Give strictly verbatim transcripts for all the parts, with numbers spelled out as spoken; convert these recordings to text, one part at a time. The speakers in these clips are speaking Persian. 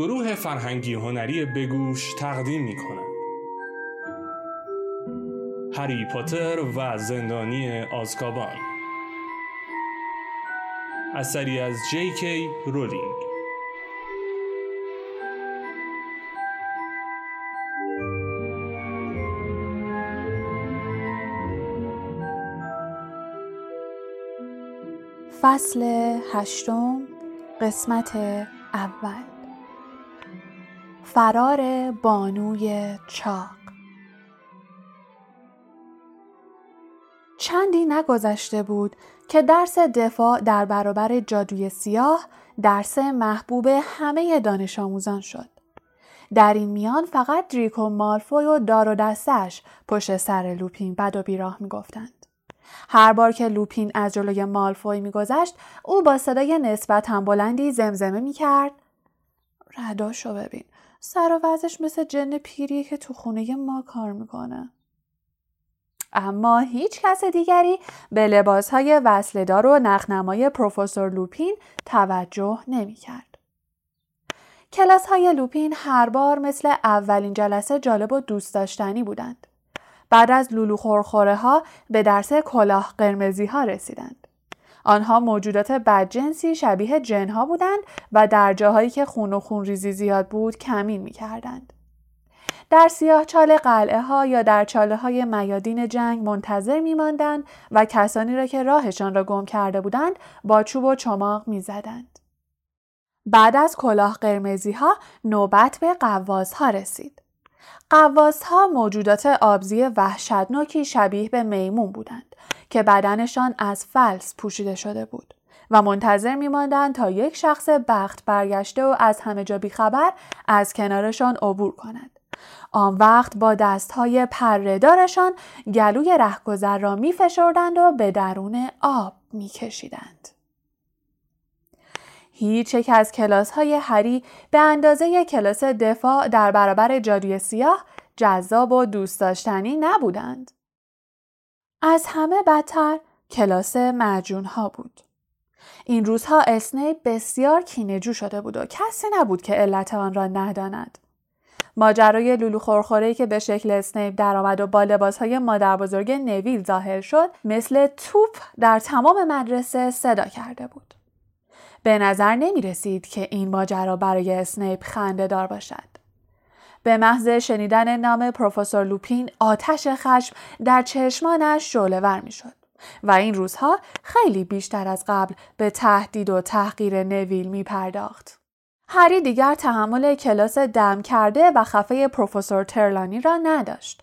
گروه فرهنگی هنری بگوش تقدیم می‌کنند. هری پاتر و زندانی آزکابان، اثری از جی کی رولینگ. فصل هشتم، قسمت اول. فرار بانوی چاق. چندی نگذشته بود که درس دفاع در برابر جادوی سیاه درس محبوب همه دانش آموزان شد. در این میان فقط دریکو مالفوی و دار و دستش پشت سر لوپین بد و بیراه می گفتند. هر بار که لوپین از جلوی مالفوی میگذشت، او با صدای نسبتاً بلندی زمزمه میکرد: رداشو ببین، سر و وضعش مثل جن پیری که تو خونه ما کار میکنه. اما هیچ کس دیگری به لباسهای وصله‌دار و نخنمای پروفسور لوپین توجه نمیکرد. کلاسهای لوپین هر بار مثل اولین جلسه جالب و دوست داشتنی بودند. بعد از لولو خورخوره ها به درس کلاه قرمزی ها رسیدند. آنها موجودات بدجنسی شبیه جن ها بودند و در جاهایی که خون و خون ریزی زیاد بود کمین می کردند. در سیاه چال قلعه ها یا در چاله های میادین جنگ منتظر می ماندند و کسانی را که راهشان را گم کرده بودند با چوب و چماق می زدند. بعد از کلاه قرمزی ها نوبت به قواص ها رسید. قواص ها موجودات آبزی وحشتناکی شبیه به میمون بودند که بدنشان از فلس پوشیده شده بود و منتظر می ماندند تا یک شخص بخت برگشته و از همه جا بیخبر از کنارشان عبور کند. آن وقت با دستهای پردارشان گلوی رهگذر را می فشردند و به درون آب می کشیدند. هیچ یک از کلاس‌های هری به اندازه کلاس دفاع در برابر جادوی سیاه جذاب و دوست داشتنی نبودند. از همه بدتر کلاس مجنون‌ها بود. این روزها اسنیپ بسیار کینه‌جو شده بود و کسی نبود که علت آن را نداند. ماجرای لولو خورخوره‌ای که به شکل اسنیپ درآمد و با لباس‌های مادربزرگ نویل ظاهر شد، مثل توپ در تمام مدرسه صدا کرده بود. به نظر نمی رسید که این ماجرا برای اسنیپ خنده دار باشد. به محض شنیدن نام پروفسور لوپین، آتش خشم در چشمانش شعله ور می شد و این روزها خیلی بیشتر از قبل به تهدید و تحقیر نویل می پرداخت. هری دیگر تحمل کلاس دم کرده و خفه پروفسور ترلانی را نداشت.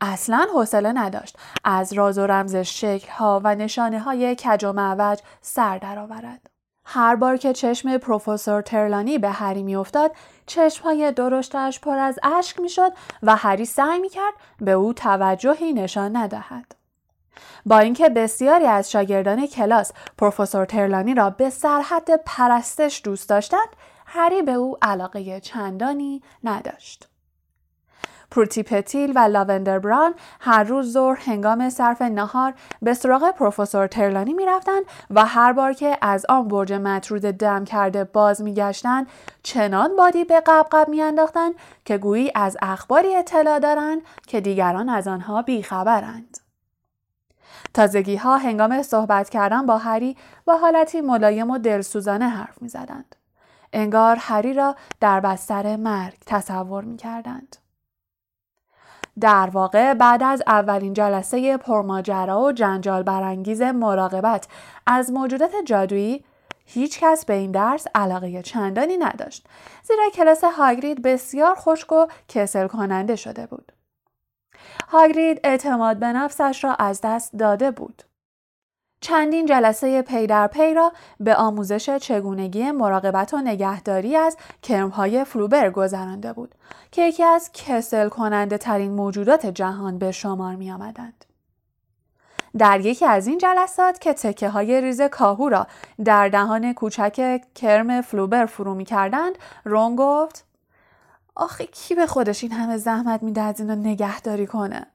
اصلاً حوصله نداشت از راز و رمز شکل‌ها و نشانه‌های کج و معوج سر درآورد. هر بار که چشم پروفسور ترلانی به هری می‌افتاد، چشم‌های درشتش پر از اشک می‌شد و هری سعی می‌کرد به او توجهی نشان ندهد. با اینکه بسیاری از شاگردان کلاس پروفسور ترلانی را به سرحد پرستش دوست داشتند، هری به او علاقه چندانی نداشت. پاتی پتیل و لاوندر براون هر روز ظهر هنگام صرف نهار به سراغ پروفسور ترلانی می رفتن و هر بار که از آن برج مطرود دم کرده باز می گشتن، چنان بادی به قبقب می انداختن که گویی از اخباری اطلاع دارند که دیگران از آنها بیخبرند. تازگی ها هنگام صحبت کردن با هری با حالتی ملایم و دلسوزانه حرف می زدند. انگار هری را در بستر مرگ تصور می کردند. در واقع بعد از اولین جلسه پرماجرا و جنجال برانگیز مراقبت از موجودات جادویی، هیچ کس به این درس علاقه چندانی نداشت، زیرا کلاس هاگرید بسیار خشک و کسل کننده شده بود. هاگرید اعتماد به نفسش را از دست داده بود. چندین جلسه پی در پی را به آموزش چگونگی مراقبت و نگهداری از کرم‌های فلوبر گذرانده بود که یکی از کسل کننده ترین موجودات جهان به شمار می آمدند. در یکی از این جلسات که تکه های ریز کاهو را در دهان کوچک کرم فلوبر فرو می کردند، رون گفت: آخه کی به خودش این همه زحمت می ده از این را نگهداری کنه؟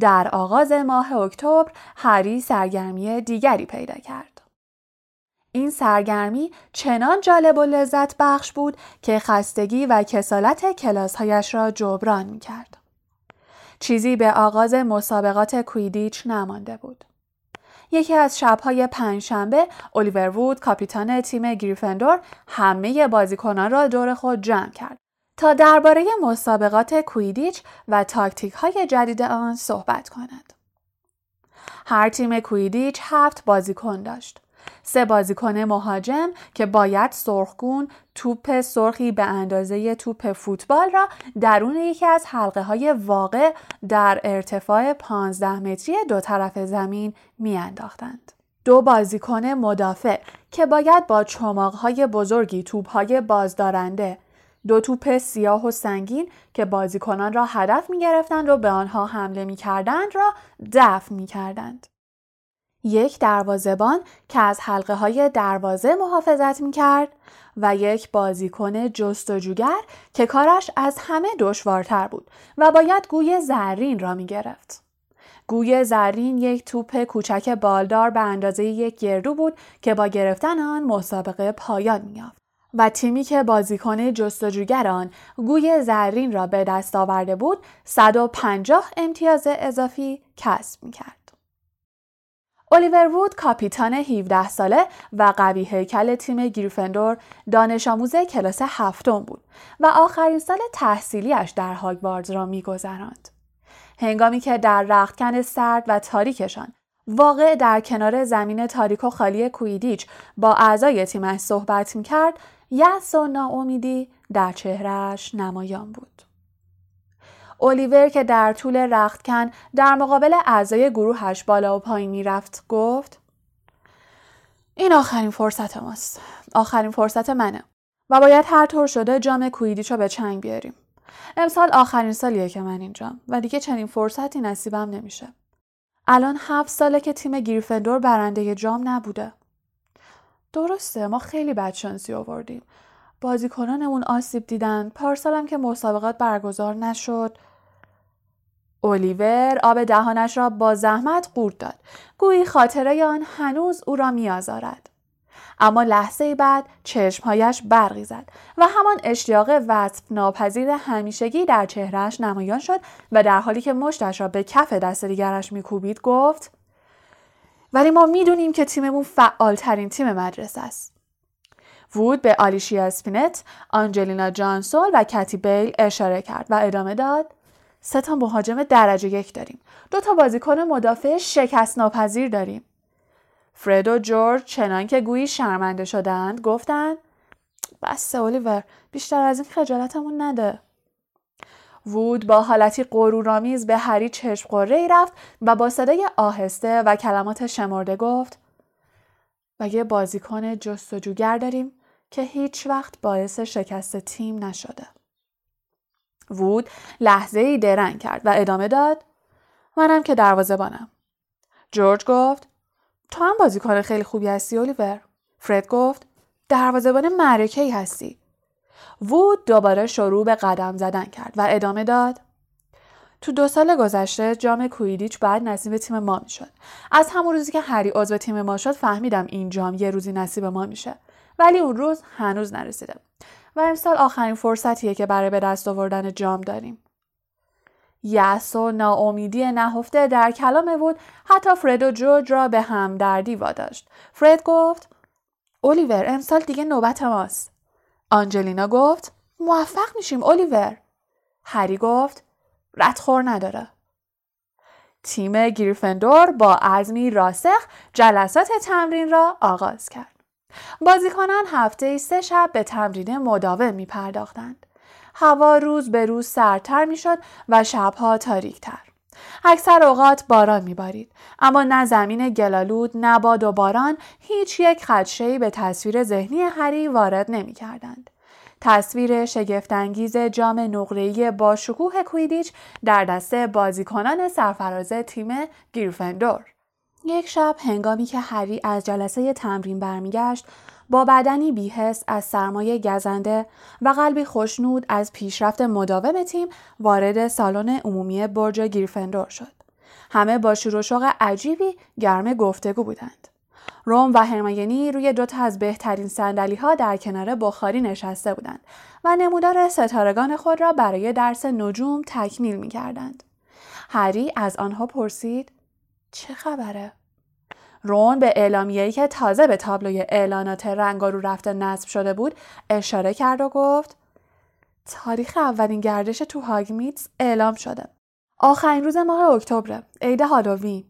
در آغاز ماه اکتبر هری سرگرمی دیگری پیدا کرد. این سرگرمی چنان جالب و لذت بخش بود که خستگی و کسالت کلاس‌هایش را جبران می‌کرد. چیزی به آغاز مسابقات کویدیچ نمانده بود. یکی از شب‌های پنجشنبه الیور وود کاپیتان تیم گریفندور همه بازیکنان را دور خود جمع کرد تا درباره مسابقات کویدیچ و تاکتیک‌های جدید آن صحبت کند. هر تیم کویدیچ هفت بازیکن داشت. سه بازیکن مهاجم که باید سرخگون توپ سرخی به اندازه توپ فوتبال را درون یکی از حلقه‌های واقع در ارتفاع پانزده متری دو طرف زمین می‌انداختند. دو بازیکن مدافع که باید با چماق‌های بزرگی توپ‌های بازدارنده، دو توپ سیاه و سنگین که بازیکنان را هدف می‌گرفتند و به آنها حمله می‌کردند را دفع می‌کردند. یک دروازه‌بان که از حلقه‌های دروازه محافظت می‌کرد و یک بازیکن جستجوگر که کارش از همه دشوارتر بود و باید گوی زرین را می‌گرفت. گوی زرین یک توپ کوچک بالدار به اندازه یک گردو بود که با گرفتن آن مسابقه پایان می‌یافت و تیمی که بازیکن جستجوگر آن گوی زرین را به دست آورده بود صد و پنجاه امتیاز اضافی کسب می‌کرد. الیور وود کاپیتان هفده ساله و قوی هیکل تیم گریفندور دانش آموز کلاس هفتم بود و آخرین سال تحصیلیش در هاگوارتز را می‌گذراند. هنگامی که در رختکن سرد و تاریکشان واقع در کنار زمین تاریک و خالی کویدیچ با اعضای تیمش صحبت می‌کرد، یأس و ناامیدی در چهرهش نمایان بود. الیور که در طول رختکن در مقابل اعضای گروهش بالا و پایین میرفت گفت: این آخرین فرصت ماست. آخرین فرصت منه و باید هر طور شده جام کویدیچو به چنگ بیاریم. امسال آخرین سالیه که من اینجام و دیگه چنین فرصتی نصیبم نمیشه. الان هفت ساله که تیم گریفندور برنده جام نبوده. درسته ما خیلی بدشانسی آوردیم. بازیکنانمون آسیب دیدن. پارسالم که مسابقات برگزار نشد. الیور آب دهانش را با زحمت قورت داد، گویی خاطره آن هنوز او را می‌آزارد. اما لحظه بعد چشمهایش برقی زد و همان اشتیاق وصف ناپذیر همیشگی در چهرهش نمایان شد و در حالی که مشتش را به کف دست دیگرش می‌کوبید گفت: ولی ما می‌دونیم که تیممون فعال‌ترین تیم مدرسه است. وود به آلیشیا اسپینت، آنجلینا جانسون و کتی بیل اشاره کرد و ادامه داد: سه تا مهاجم درجه یک داریم. دو تا بازیکن مدافع شکست ناپذیر داریم. فرِد و جورج چنان که گویی شرمنده شدند گفتند: بس الیور، بیشتر از این خجالتمون نده. وود با حالتی غرورآمیز به هری چشم قره‌ای رفت و با صدای آهسته و کلمات شمرده گفت: و یه بازیکن جستجوگر داریم که هیچ وقت باعث شکست تیم نشده. وود لحظه‌ای درنگ کرد و ادامه داد: منم که دروازه‌بانم. جورج گفت: تو هم بازیکن خیلی خوبی هستی الیور. فرِد گفت: دروازه‌بان معرکه‌ای هستی. وود دوباره شروع به قدم زدن کرد و ادامه داد: تو دو سال گذشته جام کویدیچ بعد نصیب تیم ما میشد. از همون روزی که هری عضو تیم ما شد فهمیدم این جام یه روزی نصیب ما میشه. ولی اون روز هنوز نرسیده. و امسال آخرین فرصتیه که برای به دست آوردن جام داریم. یأس و ناامیدی نهفته در کلام بود حتی فرِد و جورج را به همدردی واداشت. فرِد گفت: الیور امسال دیگه نوبت ماست. آنجلینا گفت: موفق میشیم الیور. هری گفت: ردخور نداره. تیم گریفندور با عزمی راسخ جلسات تمرین را آغاز کرد. بازیکنان هفته سه شب به تمرین مداوم می پرداختند. هوا روز به روز سردتر می شد و شبها تاریکتر. اکثر اوقات باران می بارید. اما نه زمین گلالود، نه باد و باران هیچ یک خدشه‌ای به تصویر ذهنی هری وارد نمی کردند. تصویر شگفت‌انگیز جام نقره‌ای با شکوه کویدیچ در دست بازیکنان سرفراز تیم گریفندور. یک شب هنگامی که هری از جلسه تمرین برمیگشت با بدنی بی‌حس از سرمای گزنده و قلبی خوشنود از پیشرفت مداوم تیم وارد سالن عمومی برج گریفندور شد. همه با شور و شوق عجیبی گرم گفتگو بودند. رون و هرمیونی روی دو تا از بهترین صندلی‌ها در کنار بخاری نشسته بودند و نمودار ستارگان خود را برای درس نجوم تکمیل می‌کردند. هری از آنها پرسید: چه خبره؟ رون به اعلامیه‌ای که تازه به تابلوی اعلانات رنگارو رفته نصب شده بود اشاره کرد و گفت: تاریخ اولین گردش تو هاگزمید اعلام شده. آخرین روز ماه اکتبر، عید هالووین.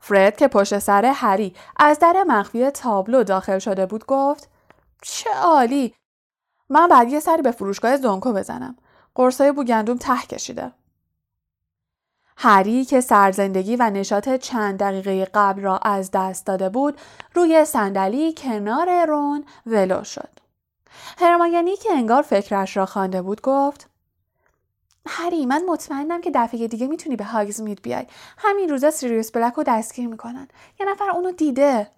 فرِد که پشت سر هری از در مخفی تابلو داخل شده بود گفت: چه عالی! من بعد یه سری به فروشگاه زونکو بزنم. قرصای بوگندوم ته کشیده. هری که سرزندگی و نشاط چند دقیقه قبل را از دست داده بود روی صندلی کنار رون ولو شد. هرمیونی که انگار فکرش را خوانده بود گفت: هری، من مطمئنم که دفعه دیگه میتونی به هاگزمید بیای. همین روزا سریوس بلک رو دستگیر میکنن. یه نفر اونو دیده.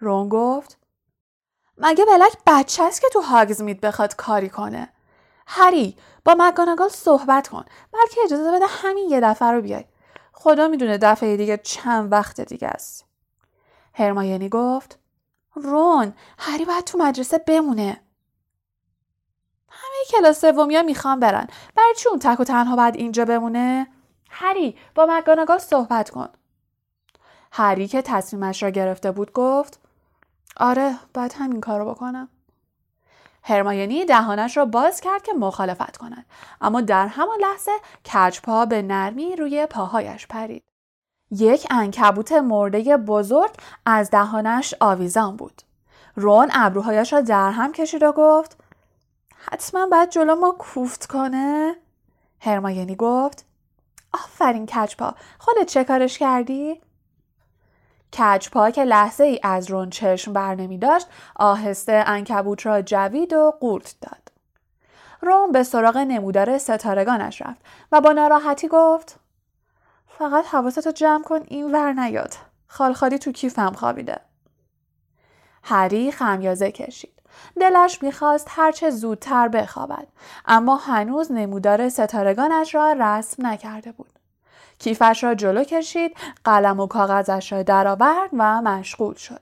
رون گفت: مگه بلک بچه است که تو هاگزمید بخواد کاری کنه؟ هری، با مکگوناگال صحبت کن. بلکه اجازه بده همین یه دفعه رو بیای. خدا میدونه دفعه دیگه چند وقت دیگه است. هرمیونی گفت: رون، هری باید تو مدرسه بمونه. همه کلاس سومیا میخوان برن. برای چون تک و تنها باید اینجا بمونه؟ هری، با مکگوناگال صحبت کن. هری که تصمیمش را گرفته بود گفت: آره، باید همین کارو بکنم. هرمیونی دهانش را باز کرد که مخالفت کند، اما در همان لحظه کجپا به نرمی روی پاهایش پرید. یک عنکبوت مرده بزرگ از دهانش آویزان بود. رون ابروهایش را در هم کشید و گفت: حتما باید جلو ما کوفت کنه؟ هرمیونی گفت: آفرین کجپا، خودت چه کارش کردی؟ کجپا که لحظه ای از رون چشم بر نمی داشت آهسته عنکبوت را جوید و قورت داد. رون به سراغ نمودار ستارگانش رفت و با ناراحتی گفت: فقط حواستو جمع کن این ور نیاد. خالخالی تو کیفم خوابیده. هری خمیازه کشید. دلش میخواست هرچه زودتر بخوابد، اما هنوز نمودار ستارگانش را رسم نکرده بود. کیفش را جلو کشید، قلم و کاغذش را درآورد و مشغول شد.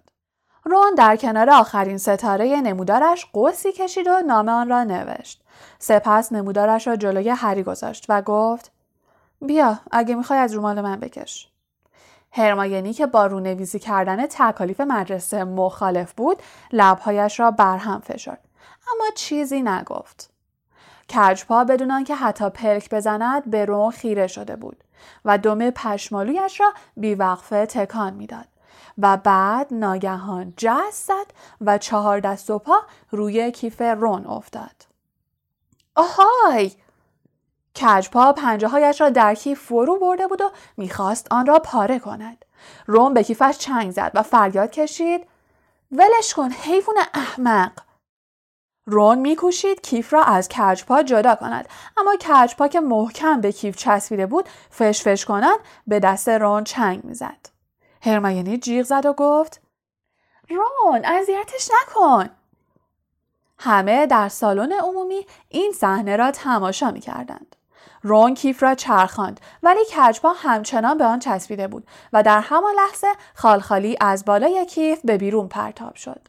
رون در کنار آخرین ستاره نمودارش قوسی کشید و نام آن را نوشت. سپس نمودارش را جلوی هری گذاشت و گفت: بیا، اگه میخوای از رومال من بکش. هرمیونی که با رونویسی کردن تکالیف مدرسه مخالف بود لبهایش را برهم فشرد، اما چیزی نگفت. کجپا بدون آنکه حتی پلک بزند به رون خیره شده بود و دم پشمالویش را بیوقفه تکان میداد و بعد ناگهان جست زد و چهار دست و پا روی کیف رون افتاد. آهای! کجپا پنجه هایش را در کیف فرو برده بود و میخواست آن را پاره کند. رون به کیفش چنگ زد و فریاد کشید: ولش کن، حیوان احمق! رون میکوشید کیف را از کجپا جدا کند، اما کجپا که محکم به کیف چسبیده بود فش فش کند به دست رون چنگ میزد. هرمیونی جیغ زد و گفت: رون، اذیتش نکن! همه در سالن عمومی این صحنه را تماشا میکردند. رون کیف را چرخاند ولی کجپا همچنان به آن چسبیده بود و در همان لحظه خالخالی از بالای کیف به بیرون پرتاب شد.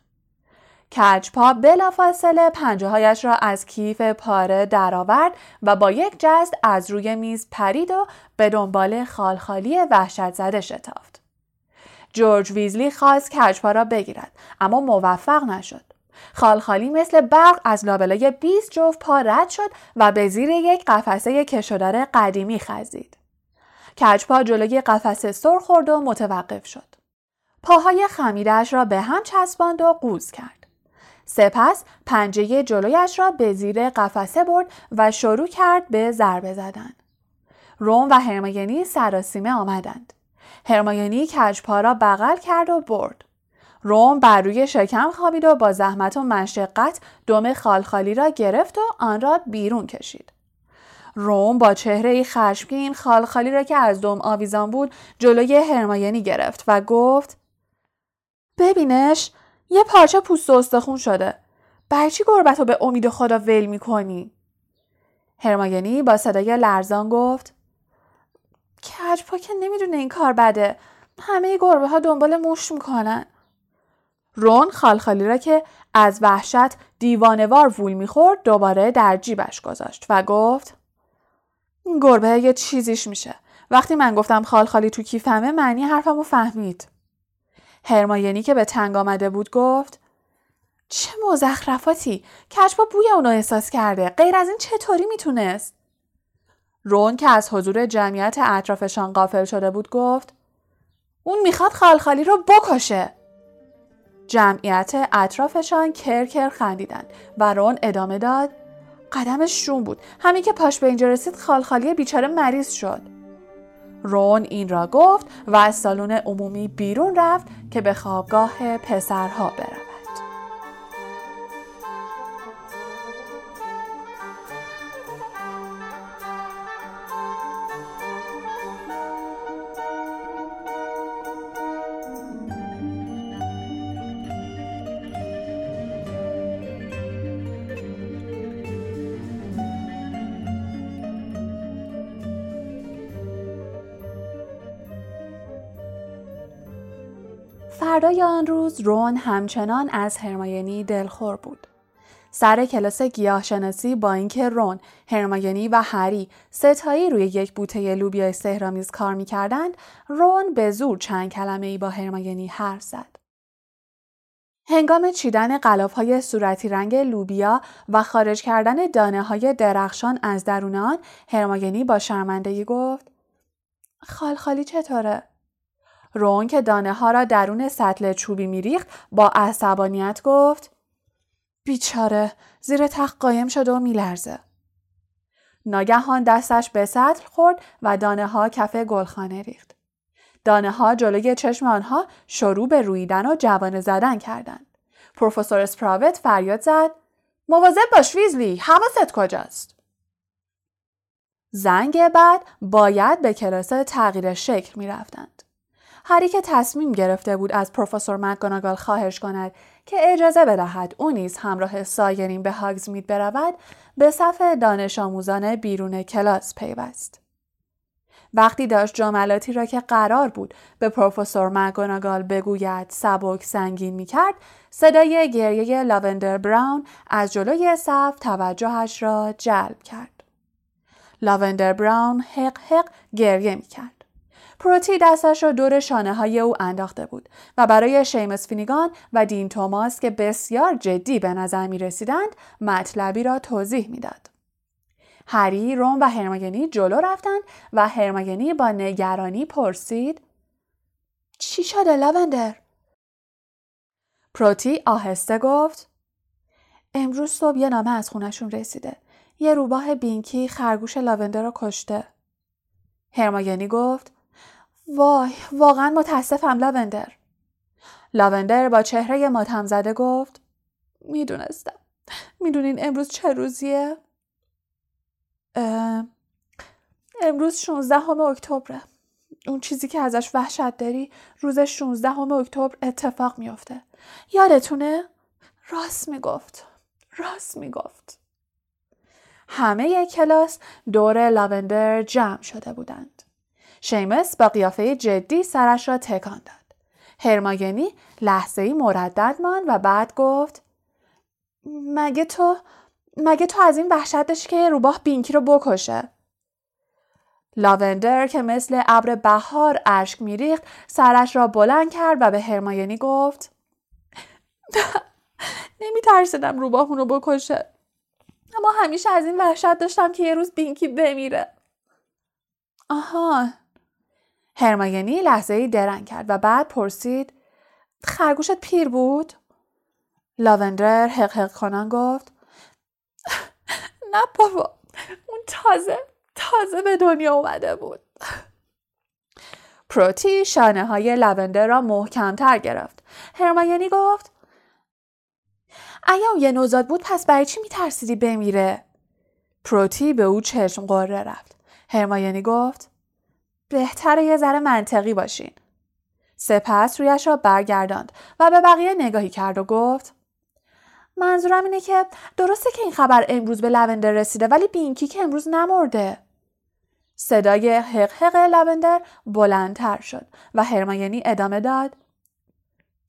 کجپا بلافاصله پنجه‌هایش را از کیف پاره درآورد و با یک جست از روی میز پرید و به دنبال خالخالی وحشت زده شتافت. جورج ویزلی خواست کجپا را بگیرد اما موفق نشد. خالخالی مثل برق از لابلای بیست جفت پا رد شد و به زیر یک قفسه کشودار قدیمی خزید. کجپا جلوی قفسه سر خورد و متوقف شد. پاهای خمیده‌اش را به هم چسباند و قوز کرد. سپس پنجه جلویش را به زیر قفسه برد و شروع کرد به ضربه زدن. رون و هرمیونی سراسیمه آمدند. هرمیونی کجپا را بغل کرد و برد. رون بر روی شکم خوابید و با زحمت و مشقت دم خالخالی را گرفت و آن را بیرون کشید. رون با چهره‌ای خشمگین خالخالی را که از دم آویزان بود جلوی هرمیونی گرفت و گفت: ببینش، یه پارچه پوست و استخون شده. برای چی گربه‌تو به امید خدا ول می‌کنی؟ هرمیونی با صدای لرزان گفت: کجپا که نمی‌دونه این کار بده. همه گربه‌ها دنبال موش می‌کنن. رون خالخالی را که از وحشت دیوانه‌وار وول می‌خورد دوباره در جیبش گذاشت و گفت گربه یه چیزیش میشه. وقتی من گفتم خالخالی تو کیفمه معنی حرفمو فهمید. هرماینی که به تنگ آمده بود گفت چه مزخرفاتی، کجپا بوی اونو احساس کرده، غیر از این چطوری میتونست؟ رون که از حضور جمعیت اطرافشان غافل شده بود گفت اون میخواد خالخالی رو بکشه. جمعیت اطرافشان کرکر خندیدن و رون ادامه داد قدمش شوم بود، همین که پاش به اینجا رسید خالخالی بیچاره مریض شد. رون این را گفت و از سالن عمومی بیرون رفت که به خوابگاه پسرها برود. فردای آن روز رون همچنان از هرمیونی دلخور بود. سر کلاس گیاهشناسی با اینکه رون، هرمیونی و هری ستایی روی یک بوته لوبیای سحرآمیز کار می‌کردند، رون به زور چند کلمه‌ای با هرمیونی حرف زد. هنگام چیدن غلاف‌های صورتی رنگ لوبیا و خارج کردن دانه‌های درخشان از درون آن، هرمیونی با شرمندگی گفت: خالخالی چطوره؟ رون که دانه ها را درون سطل چوبی میریخت با عصبانیت گفت بیچاره زیر تخت قایم شد و میلرزه. ناگهان دستش به سطل خورد و دانه ها کف گلخانه ریخت. دانه ها جلوی چشم آنها شروع به رویدن و جوانه زدن کردند. پروفسور اسپراوت فریاد زد مواظب باش ویزلی، حواست کجاست؟ زنگ بعد باید به کلاس تغییر شکل میرفتند. هری که تصمیم گرفته بود از پروفسور مکگوناگال خواهش کند که اجازه بدهد او نیز همراه سایرین به هاگزمید برود، به صف دانش آموزان بیرون کلاس پیوست. وقتی داشت جملاتی را که قرار بود به پروفسور مکگوناگال بگوید سبک سنگین می‌کرد، صدای گریه لاوندر براون از جلوی صف توجهش را جلب کرد. لاوندر براون حق حق گریه می‌کرد. پروتی دستش را دور شانه های او انداخته بود و برای شیمس فینیگان و دین توماس که بسیار جدی به نظر می رسیدند مطلبی را توضیح می داد. هری، رون و هرمیونی جلو رفتند و هرمیونی با نگرانی پرسید چی شده لاوندر؟ پروتی آهسته گفت امروز صبح یه نامه از خونشون رسیده. یه روباه بینکی خرگوش لاوندر را کشته. هرمیونی گفت وای، واقعا متاسفم لاوندر. لاوندر با چهره ماتم زده گفت میدونستم. میدونین امروز چه روزیه؟ امروز شانزدهم اکتبر. اون چیزی که ازش وحشت داری روز شانزدهم اکتبر اتفاق میفته. یادتونه؟ راست میگفت. راست میگفت. همه ی کلاس دور لاوندر جمع شده بودند. شیمس با قیافه جدی سرش را تکان داد. هرمیونی لحظه‌ای مردد ماند و بعد گفت مگه تو مگه تو از این وحشت داشتی که روباه بینکی رو بکشه؟ لاوندر که مثل ابر بهار اشک میریخت سرش را بلند کرد و به هرمیونی گفت نمیترسیدم روباه اون رو بکشه، اما همیشه از این وحشت داشتم که یه روز بینکی بمیره. آها. هرمیونی لحظه‌ای درنگ کرد و بعد پرسید خرگوشت پیر بود؟ لاوندر حق حق کنان گفت نه بابا، اون تازه تازه به دنیا اومده بود. پروتی شانه های لاوندر را محکم‌تر گرفت. هرمیونی گفت اگه اون یه نوزاد بود پس برای چی میترسیدی بمیره؟ پروتی به او چشم قره رفت. هرمیونی گفت بهتره یه ذره منطقی باشین. سپس رویش را برگرداند و به بقیه نگاهی کرد و گفت منظورم اینه که درسته که این خبر امروز به لاوندر رسیده ولی بینکی که امروز نمرده. صدای حق حق لاوندر بلندتر شد و هرمیونی ادامه داد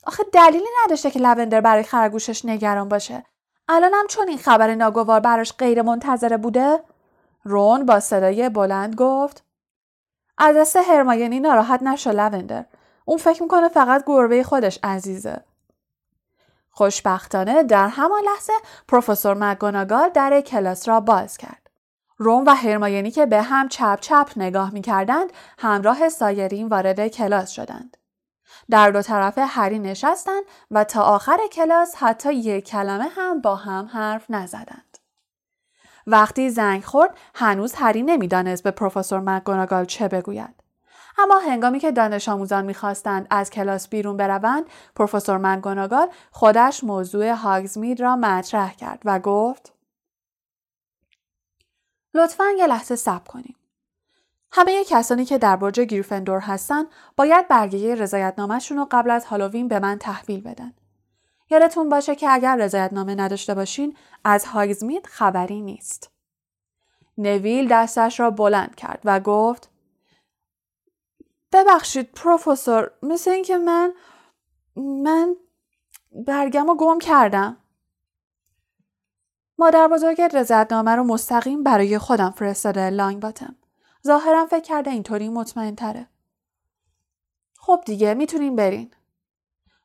آخه دلیلی نداشته که لاوندر برای خرگوشش نگران باشه. الانم چون این خبر ناگوار براش غیر منتظره بوده؟ رون با صدای بلند گفت از دست هرماینی ناراحت نشو لاوندر. اون فکر میکنه فقط گربه خودش عزیزه. خوشبختانه در همان لحظه پروفسور مکگوناگال در کلاس را باز کرد. رون و هرماینی که به هم چپ چپ نگاه میکردند همراه سایرین وارد کلاس شدند. در دو طرف هری نشستند و تا آخر کلاس حتی یک کلمه هم با هم حرف نزدند. وقتی زنگ خورد هنوز هری نمیدانست به پروفسور مکگوناگال چه بگوید. اما هنگامی که دانش آموزان می‌خواستند از کلاس بیرون بروند، پروفسور مکگوناگال خودش موضوع هاگزمید را مطرح کرد و گفت لطفاً یه لحظه صبر کنید. همه کسانی که در برج گریفندور هستن باید برگه رضایتنامه‌شون رو قبل از هالووین به من تحویل بدن. یادتون باشه که اگر رضایتنامه نداشته باشین از هاگزمید خبری نیست. نویل دستش را بلند کرد و گفت ببخشید پروفسور، مثل این که من من برگم رو گم کردم. مادر بزرگت رضایتنامه رو مستقیم برای خودم فرستاده لانگ باتم. ظاهرم فکر کرده اینطوری مطمئن تره. خب دیگه میتونین برین.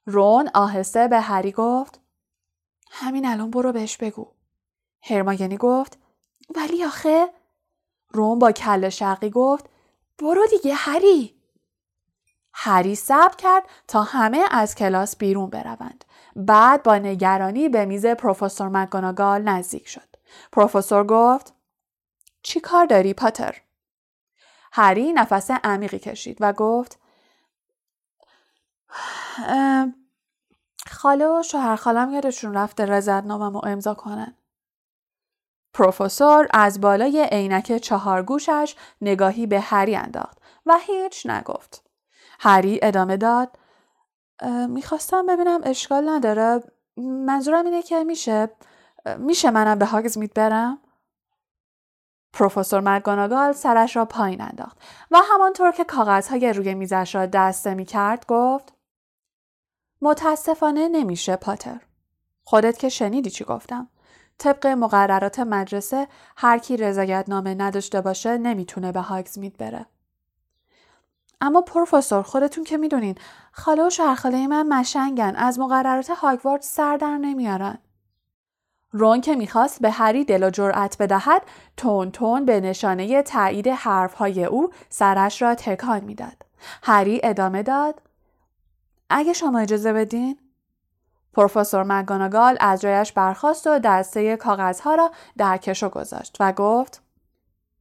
رون آهسته به هری گفت همین الان برو بهش بگو. هرماینی گفت ولی آخه. رون با کله شقی گفت برو دیگه هری. هری صبر کرد تا همه از کلاس بیرون بروند. بعد با نگرانی به میز پروفسور مکگوناگال نزدیک شد. پروفسور گفت چی کار داری پاتر؟ هری نفس عمیقی کشید و گفت خاله و شوهر خالم یادشون رفته رضایتنامه‌مو امضا کنن. پروفسور از بالای عینک چهارگوشش نگاهی به هری انداخت و هیچ نگفت. هری ادامه داد میخواستم ببینم اشکال نداره، منظورم اینه که میشه میشه منم به هاگزمید برم؟ پروفسور مکگوناگال سرش را پایین انداخت و همانطور که کاغذهای روی میزش را دسته میکرد گفت متاسفانه نمیشه پاتر. خودت که شنیدی چی گفتم. طبق مقررات مدرسه هر کی رضایتنامه نداشته باشه نمیتونه به هاگزمید بره. اما پروفسور خودتون که میدونین خاله و شوهرخاله من مشنگن، از مقررات هاگوارد سر در نمیارن. رون که میخواست به هری دل و جرأت بدهد تون تون به نشانه تایید حرفهای او سرش را تکان میداد. هری ادامه داد اگه شما اجازه بدین. پروفسور مکگوناگال از جایش برخاست و دسته کاغذها را در کشو گذاشت و گفت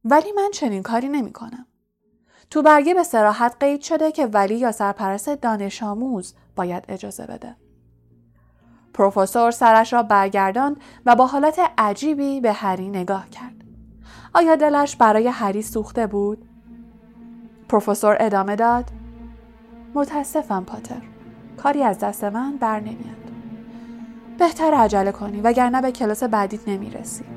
ولی من چنین کاری نمی کنم. تو برگه به صراحت قید شده که ولی یا سرپرست دانش آموز باید اجازه بده. پروفسور سرش را برگرداند و با حالت عجیبی به هری نگاه کرد. آیا دلش برای هری سوخته بود؟ پروفسور ادامه داد متاسفم پاتر، کاری از دست من بر نمیاد. بهتر عجله کنی وگرنه به کلاس بعدیت نمیرسی.